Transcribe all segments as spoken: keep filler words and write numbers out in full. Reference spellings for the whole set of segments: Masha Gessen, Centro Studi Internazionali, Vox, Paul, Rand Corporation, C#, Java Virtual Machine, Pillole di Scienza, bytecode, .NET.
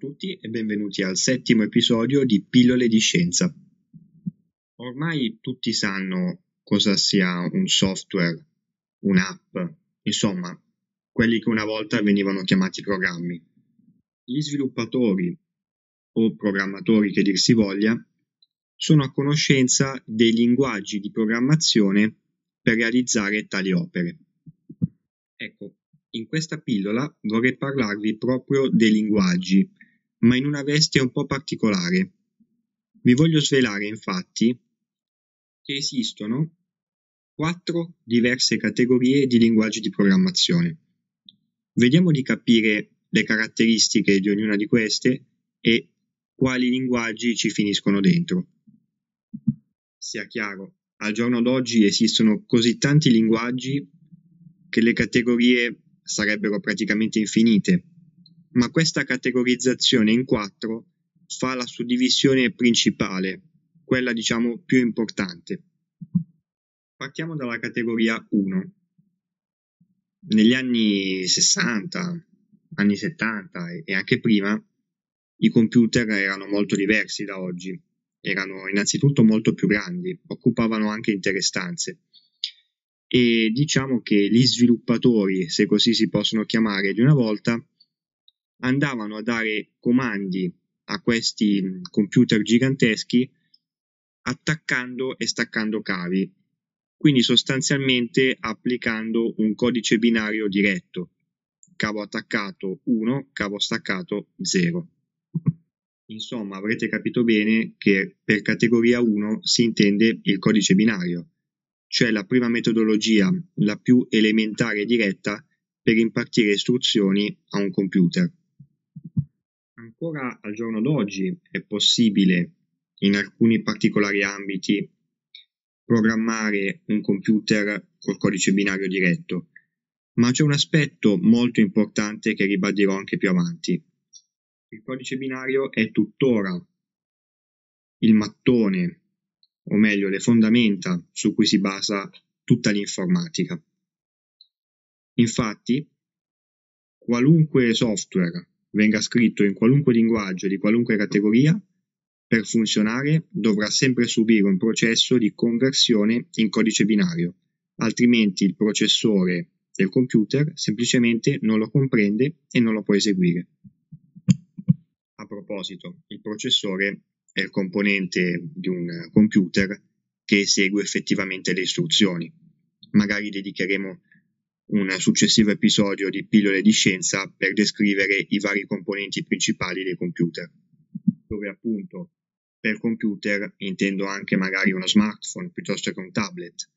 tutti e benvenuti al settimo episodio di Pillole di Scienza. Ormai tutti sanno cosa sia un software, un'app, insomma, quelli che una volta venivano chiamati programmi. Gli sviluppatori, o programmatori che dir si voglia, sono a conoscenza dei linguaggi di programmazione per realizzare tali opere. Ecco, in questa pillola vorrei parlarvi proprio dei linguaggi, ma in una veste un po' particolare. Vi voglio svelare, infatti, che esistono quattro diverse categorie di linguaggi di programmazione. Vediamo di capire le caratteristiche di ognuna di queste e quali linguaggi ci finiscono dentro. Sia chiaro, al giorno d'oggi esistono così tanti linguaggi che le categorie sarebbero praticamente infinite, ma questa categorizzazione in quattro fa la suddivisione principale, quella diciamo più importante. Partiamo dalla categoria uno. Negli anni sessanta, anni settanta e anche prima, i computer erano molto diversi da oggi, erano innanzitutto molto più grandi, occupavano anche intere stanze. E diciamo che gli sviluppatori, se così si possono chiamare di una volta, andavano a dare comandi a questi computer giganteschi attaccando e staccando cavi, quindi sostanzialmente applicando un codice binario diretto, cavo attaccato uno, cavo staccato zero. Insomma, avrete capito bene che per categoria uno si intende il codice binario, cioè la prima metodologia, la più elementare e diretta, per impartire istruzioni a un computer. Ancora al giorno d'oggi è possibile, in alcuni particolari ambiti, programmare un computer col codice binario diretto, ma c'è un aspetto molto importante che ribadirò anche più avanti. Il codice binario è tuttora il mattone, o meglio le fondamenta su cui si basa tutta l'informatica. Infatti, qualunque software venga scritto in qualunque linguaggio di qualunque categoria, per funzionare dovrà sempre subire un processo di conversione in codice binario, altrimenti il processore del computer semplicemente non lo comprende e non lo può eseguire. A proposito, il processore è il componente di un computer che esegue effettivamente le istruzioni. Magari dedicheremo un successivo episodio di Pillole di Scienza per descrivere i vari componenti principali dei computer, dove appunto per computer intendo anche magari uno smartphone piuttosto che un tablet.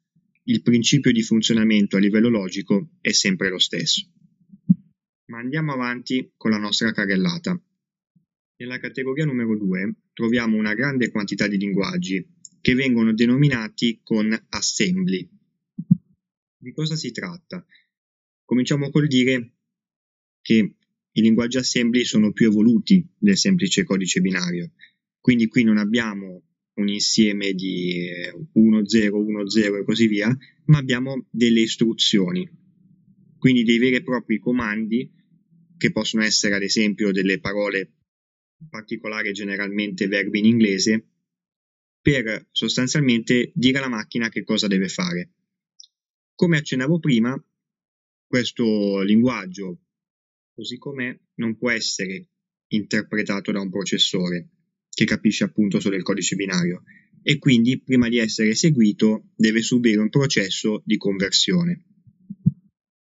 Il principio di funzionamento a livello logico è sempre lo stesso. Ma andiamo avanti con la nostra carrellata. Nella categoria numero due troviamo una grande quantità di linguaggi che vengono denominati con assembly. Di cosa si tratta? Cominciamo col dire che i linguaggi assembly sono più evoluti del semplice codice binario, quindi qui non abbiamo un insieme di uno zero, uno zero e così via, ma abbiamo delle istruzioni, quindi dei veri e propri comandi che possono essere ad esempio delle parole, in particolare generalmente verbi in inglese, per sostanzialmente dire alla macchina che cosa deve fare. Come accennavo prima, questo linguaggio, così com'è, non può essere interpretato da un processore che capisce appunto solo il codice binario e quindi prima di essere eseguito deve subire un processo di conversione.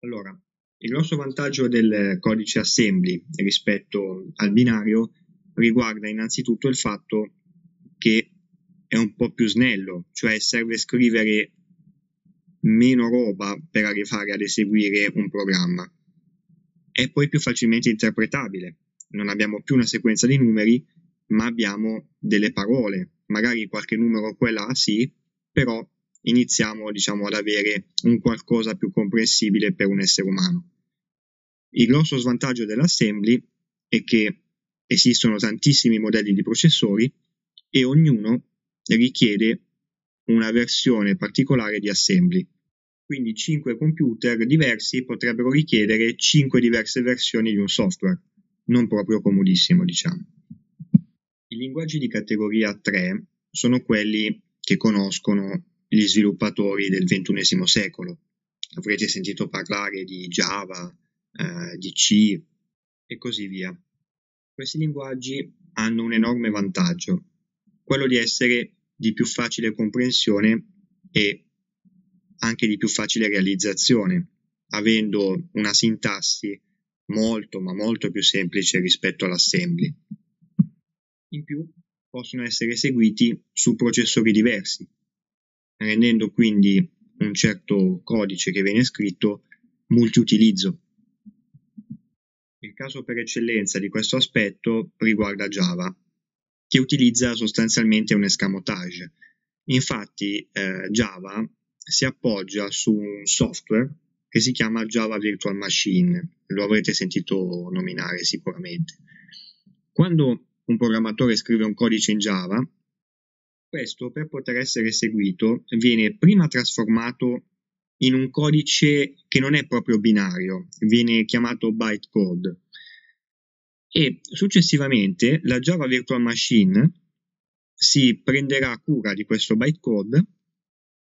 Allora, il grosso vantaggio del codice assembly rispetto al binario riguarda innanzitutto il fatto che è un po' più snello, cioè serve scrivere meno roba per arrivare ad eseguire un programma. È poi più facilmente interpretabile, non abbiamo più una sequenza di numeri, ma abbiamo delle parole, magari qualche numero quella sì, però iniziamo diciamo ad avere un qualcosa più comprensibile per un essere umano. Il grosso svantaggio dell'assembly è che esistono tantissimi modelli di processori e ognuno richiede una versione particolare di assembly. Quindi cinque computer diversi potrebbero richiedere cinque diverse versioni di un software, non proprio comodissimo, diciamo. I linguaggi di categoria tre sono quelli che conoscono gli sviluppatori del ventunesimo secolo. Avrete sentito parlare di Java, eh, di C e così via. Questi linguaggi hanno un enorme vantaggio, quello di essere di più facile comprensione e anche di più facile realizzazione, avendo una sintassi molto ma molto più semplice rispetto all'assembly. In più possono essere eseguiti su processori diversi, rendendo quindi un certo codice che viene scritto multiutilizzo. Il caso per eccellenza di questo aspetto riguarda Java, che utilizza sostanzialmente un escamotage. Infatti eh, Java si appoggia su un software che si chiama Java Virtual Machine, lo avrete sentito nominare sicuramente. Quando un programmatore scrive un codice in Java, questo per poter essere eseguito viene prima trasformato in un codice che non è proprio binario, viene chiamato bytecode, e successivamente la Java Virtual Machine si prenderà cura di questo bytecode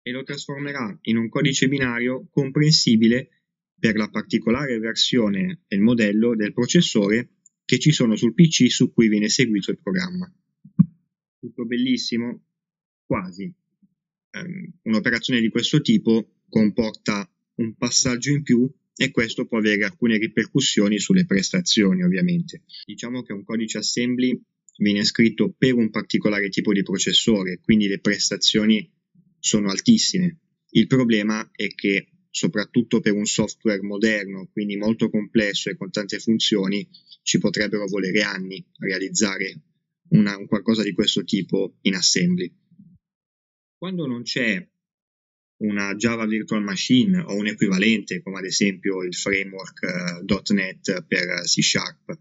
e lo trasformerà in un codice binario comprensibile per la particolare versione e il modello del processore che ci sono sul P C su cui viene eseguito il programma. Tutto bellissimo? Quasi. Um, un'operazione di questo tipo comporta un passaggio in più e questo può avere alcune ripercussioni sulle prestazioni, ovviamente. Diciamo che un codice assembly viene scritto per un particolare tipo di processore, quindi le prestazioni sono altissime. Il problema è che soprattutto per un software moderno, quindi molto complesso e con tante funzioni, ci potrebbero volere anni a realizzare una, un qualcosa di questo tipo in assembly. Quando non c'è una Java Virtual Machine o un equivalente, come ad esempio il framework eh, .NET per C sharp,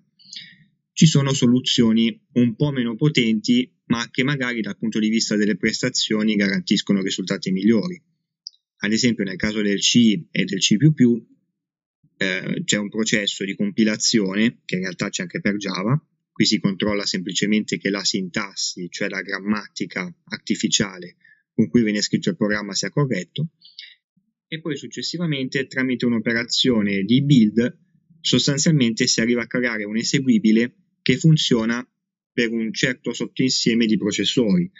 ci sono soluzioni un po' meno potenti, ma che magari dal punto di vista delle prestazioni garantiscono risultati migliori. Ad esempio nel caso del C e del C più più, eh, c'è un processo di compilazione, che in realtà c'è anche per Java. Qui si controlla semplicemente che la sintassi, cioè la grammatica artificiale con cui viene scritto il programma, sia corretto, e poi successivamente tramite un'operazione di build sostanzialmente si arriva a creare un eseguibile che funziona per un certo sottoinsieme di processori.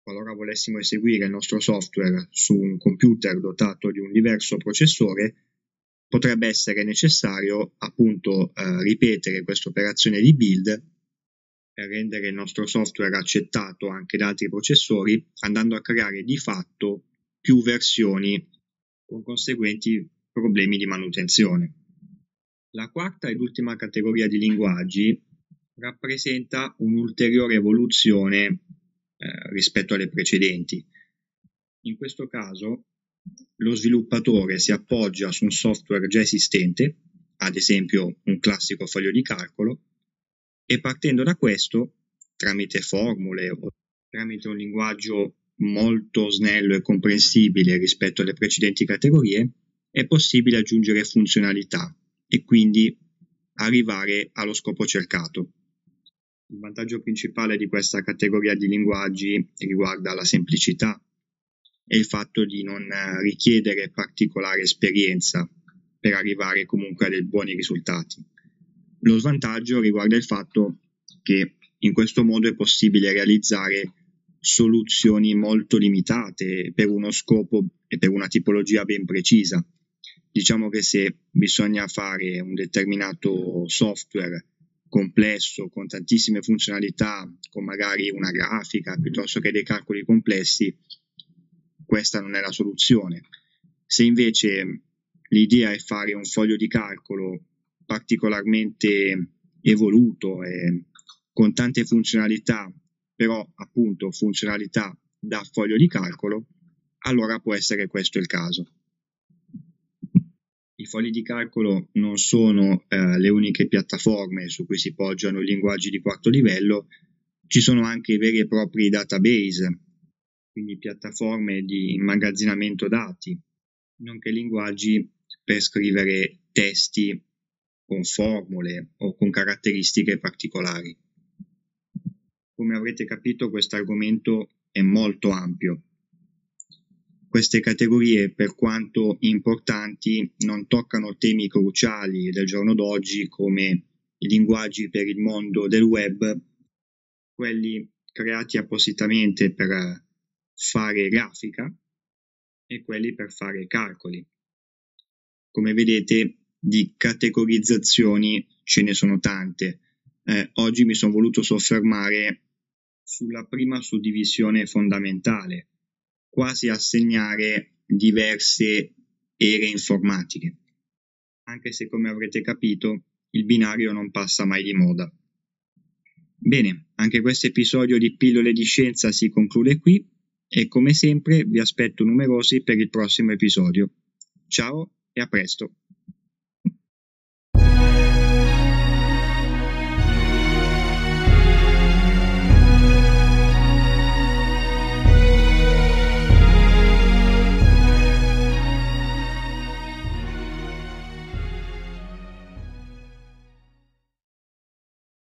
Qualora volessimo eseguire il nostro software su un computer dotato di un diverso processore, potrebbe essere necessario appunto eh, ripetere questa operazione di build per rendere il nostro software accettato anche da altri processori, andando a creare di fatto più versioni con conseguenti problemi di manutenzione. La quarta ed ultima categoria di linguaggi rappresenta un'ulteriore evoluzione eh, rispetto alle precedenti. In questo caso lo sviluppatore si appoggia su un software già esistente, ad esempio un classico foglio di calcolo, e partendo da questo, tramite formule o tramite un linguaggio molto snello e comprensibile rispetto alle precedenti categorie, è possibile aggiungere funzionalità e quindi arrivare allo scopo cercato. Il vantaggio principale di questa categoria di linguaggi riguarda la semplicità e il fatto di non richiedere particolare esperienza per arrivare comunque a dei buoni risultati. Lo svantaggio riguarda il fatto che in questo modo è possibile realizzare soluzioni molto limitate per uno scopo e per una tipologia ben precisa. Diciamo che se bisogna fare un determinato software complesso, con tantissime funzionalità, con magari una grafica, piuttosto che dei calcoli complessi, questa non è la soluzione. Se invece l'idea è fare un foglio di calcolo particolarmente evoluto e con tante funzionalità, però appunto funzionalità da foglio di calcolo, allora può essere questo il caso. I fogli di calcolo non sono eh, le uniche piattaforme su cui si poggiano i linguaggi di quarto livello, ci sono anche veri e propri database, quindi piattaforme di immagazzinamento dati, nonché linguaggi per scrivere testi con formule o con caratteristiche particolari. Come avrete capito, questo argomento è molto ampio. Queste categorie, per quanto importanti, non toccano temi cruciali del giorno d'oggi come i linguaggi per il mondo del web, quelli creati appositamente per fare grafica e quelli per fare calcoli. Come vedete, di categorizzazioni ce ne sono tante. Eh, oggi mi sono voluto soffermare sulla prima suddivisione fondamentale, quasi assegnare diverse ere informatiche, anche se, come avrete capito, il binario non passa mai di moda. Bene, anche questo episodio di Pillole di Scienza si conclude qui e, come sempre, vi aspetto numerosi per il prossimo episodio. Ciao e a presto!